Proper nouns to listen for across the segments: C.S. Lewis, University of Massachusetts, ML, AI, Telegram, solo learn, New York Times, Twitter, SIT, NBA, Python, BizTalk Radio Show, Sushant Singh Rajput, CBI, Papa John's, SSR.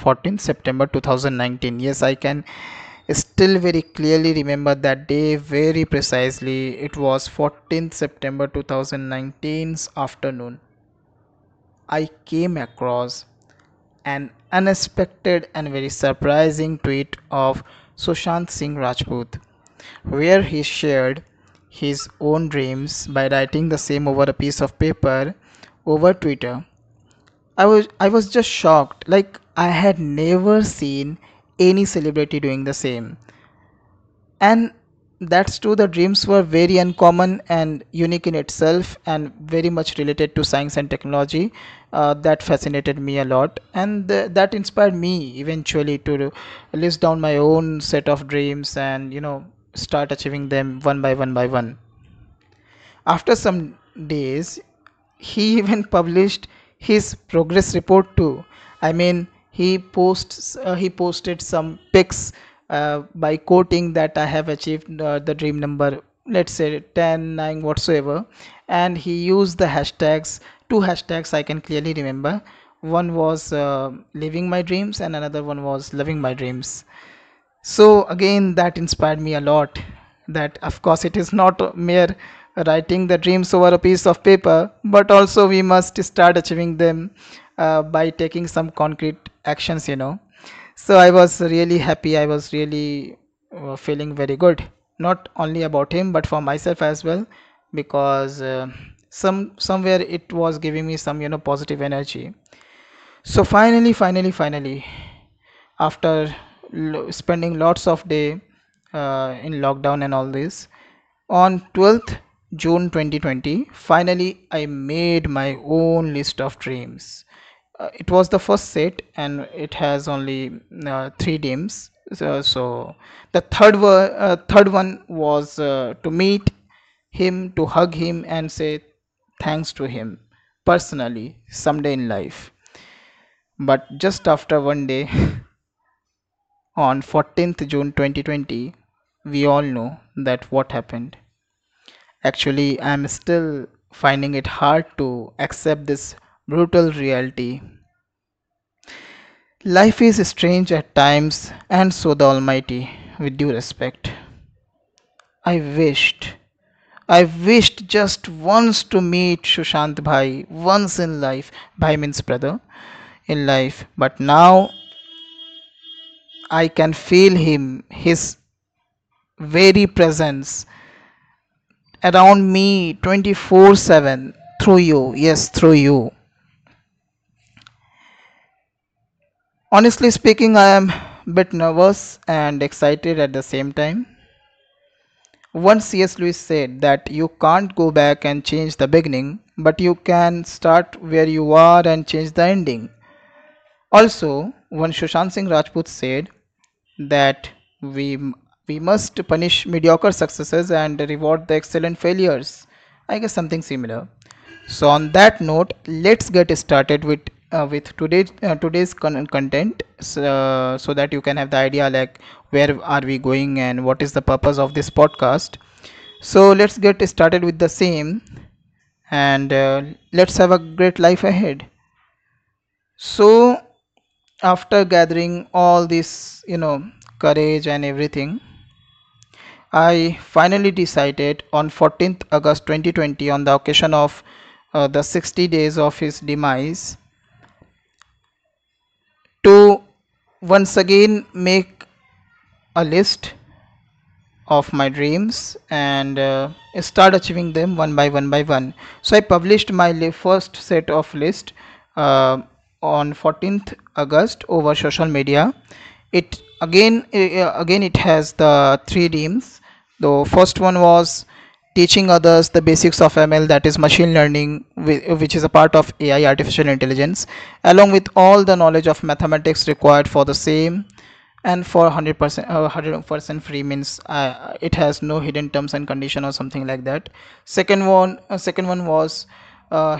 14th September 2019. Yes, I can still very clearly remember that day very precisely. It was 14th September 2019's afternoon. I came across an unexpected and very surprising tweet of Sushant Singh Rajput, where he shared his own dreams by writing the same over a piece of paper over Twitter. I was just shocked. Like, I had never seen any celebrity doing the same, and that's true, the dreams were very uncommon and unique in itself and very much related to science and technology. That fascinated me a lot, and that inspired me eventually to list down my own set of dreams and, you know, start achieving them one by one. After some days, he even published his progress report too. I mean, he posted some pics by quoting that I have achieved the dream number, let's say 10, 9, whatsoever, and he used the hashtags. Two hashtags I can clearly remember. One was living my dreams and another one was loving my dreams. So again, that inspired me a lot, that of course it is not mere writing the dreams over a piece of paper, but also we must start achieving them by taking some concrete actions, you know. So I was really happy. I was really feeling very good, not only about him but for myself as well, because somewhere it was giving me some, you know, positive energy. So finally, after spending lots of day in lockdown and all this, on 12th June 2020, finally I made my own list of dreams. It was the first set and it has only 3 dreams. So the third one was to meet him, to hug him and say thanks to him personally someday in life. But just after one day on 14th June 2020, we all know that what happened. Actually, I am still finding it hard to accept this brutal reality. Life is strange at times, and so the Almighty, with due respect. I wished just once to meet Sushant Bhai, once in life. Bhai means brother in life. But now I can feel him, his very presence around me 24/7 through you. Yes, through you. Honestly speaking, I am a bit nervous and excited at the same time. Once C.S. Lewis said that you can't go back and change the beginning, but you can start where you are and change the ending. Also, when Sushant Singh Rajput said that we must punish mediocre successes and reward the excellent failures, I guess something similar. So on that note, let's get started with today's content, so that you can have the idea like where are we going and what is the purpose of this podcast. So let's get started with the same, and let's have a great life ahead. So after gathering all this, you know, courage and everything, I finally decided on 14th August 2020, on the occasion of the 60 days of his demise, to once again make a list of my dreams and start achieving them one by one. So I published my first set of list on 14th August over social media. It again it has the 3 dreams. The first one was teaching others the basics of ML, that is machine learning, which is a part of AI, artificial intelligence, along with all the knowledge of mathematics required for the same, and for 100% free means it has no hidden terms and condition or something like that. Second one was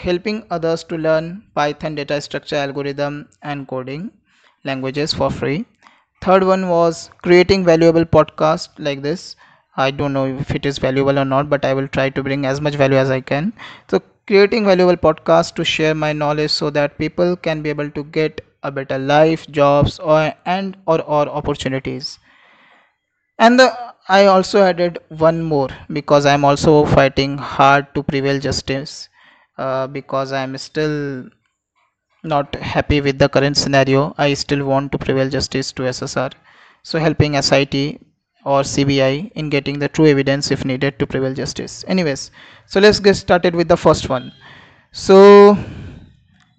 helping others to learn Python data structure algorithm and coding languages for free. Third one was creating valuable podcasts like this. I don't know if it is valuable or not, but I will try to bring as much value as I can. So creating valuable podcasts to share my knowledge so that people can be able to get a better life, jobs, or opportunities. And I also added one more because I am also fighting hard to prevail justice, because I am still not happy with the current scenario. I still want to prevail justice to SSR. So helping SIT or CBI in getting the true evidence if needed to prevail justice. Anyways, so let's get started with the first one. So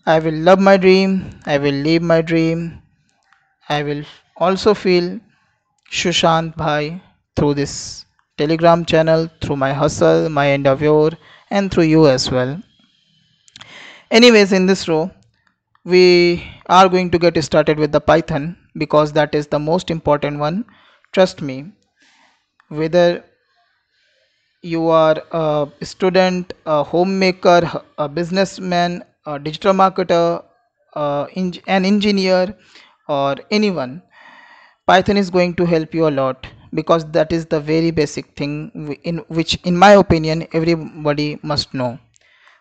I will love my dream, I will live my dream, I will also feel Sushant Bhai through this Telegram channel, through my hustle, my endeavor, and through you as well. Anyways, in this row we are going to get started with the Python because that is the most important one. Trust me, whether you are a student, a homemaker, a businessman, a digital marketer, an engineer, or anyone, Python is going to help you a lot because that is the very basic thing in my opinion everybody must know.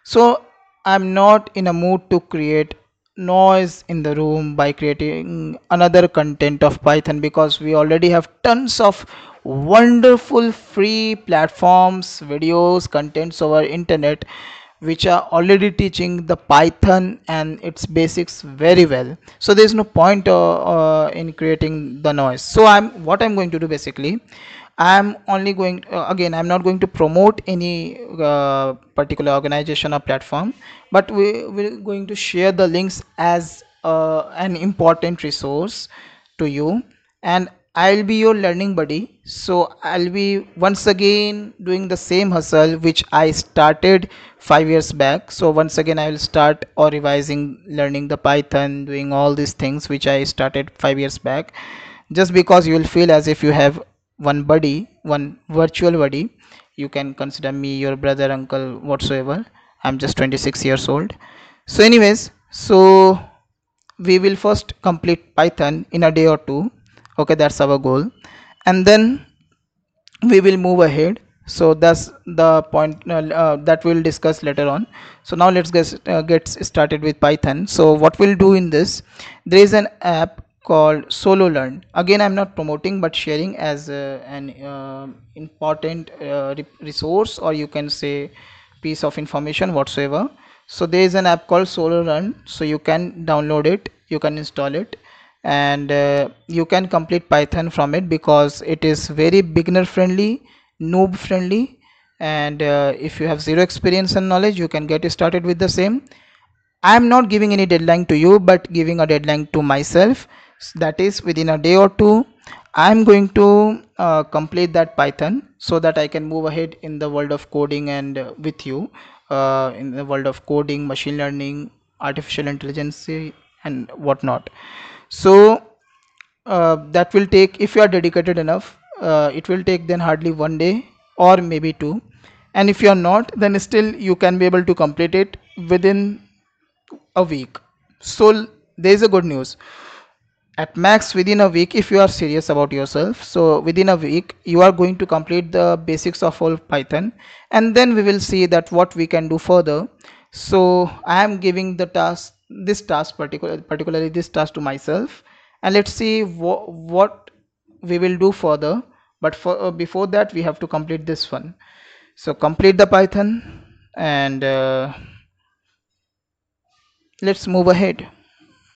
So I'm not in a mood to create noise in the room by creating another content of Python because we already have tons of wonderful free platforms, videos, contents over internet which are already teaching the Python and its basics very well. So there is no point in creating the noise. So what I'm going to do basically, I'm only going again, I'm not going to promote any particular organization or platform, but we're going to share the links as an important resource to you, and I'll be your learning buddy. So I'll be once again doing the same hustle which I started 5 years back. So once again I will start or revising, learning the Python, doing all these things which I started 5 years back, just because you will feel as if you have one buddy, one virtual buddy. You can consider me your brother, uncle, whatsoever. I'm just 26 years old. So anyways, so we will first complete Python in a day or two. Okay, that's our goal, and then we will move ahead. So that's the point that we'll discuss later on. So now let's get started with Python. So what we'll do in this, there is an app called Solo Learn. Again, I'm not promoting but sharing as an important resource, or you can say piece of information whatsoever. So there is an app called Solo Learn, so you can download it, you can install it, and you can complete Python from it because it is very beginner friendly, noob friendly, and if you have zero experience and knowledge, you can get started with the same. I am not giving any deadline to you but giving a deadline to myself, so that is within a day or two I am going to complete that Python so that I can move ahead in the world of coding and with you in the world of coding, machine learning, artificial intelligence and whatnot. So that will take, if you are dedicated enough, it will take then hardly 1 day or maybe 2, and if you are not, then still you can be able to complete it within a week. So there is a good news, at max within a week if you are serious about yourself. So within a week you are going to complete the basics of all Python, and then we will see that what we can do further. So I am giving the task, particularly this task to myself, and let's see what we will do further. But before that we have to complete this one. So complete the Python and let's move ahead.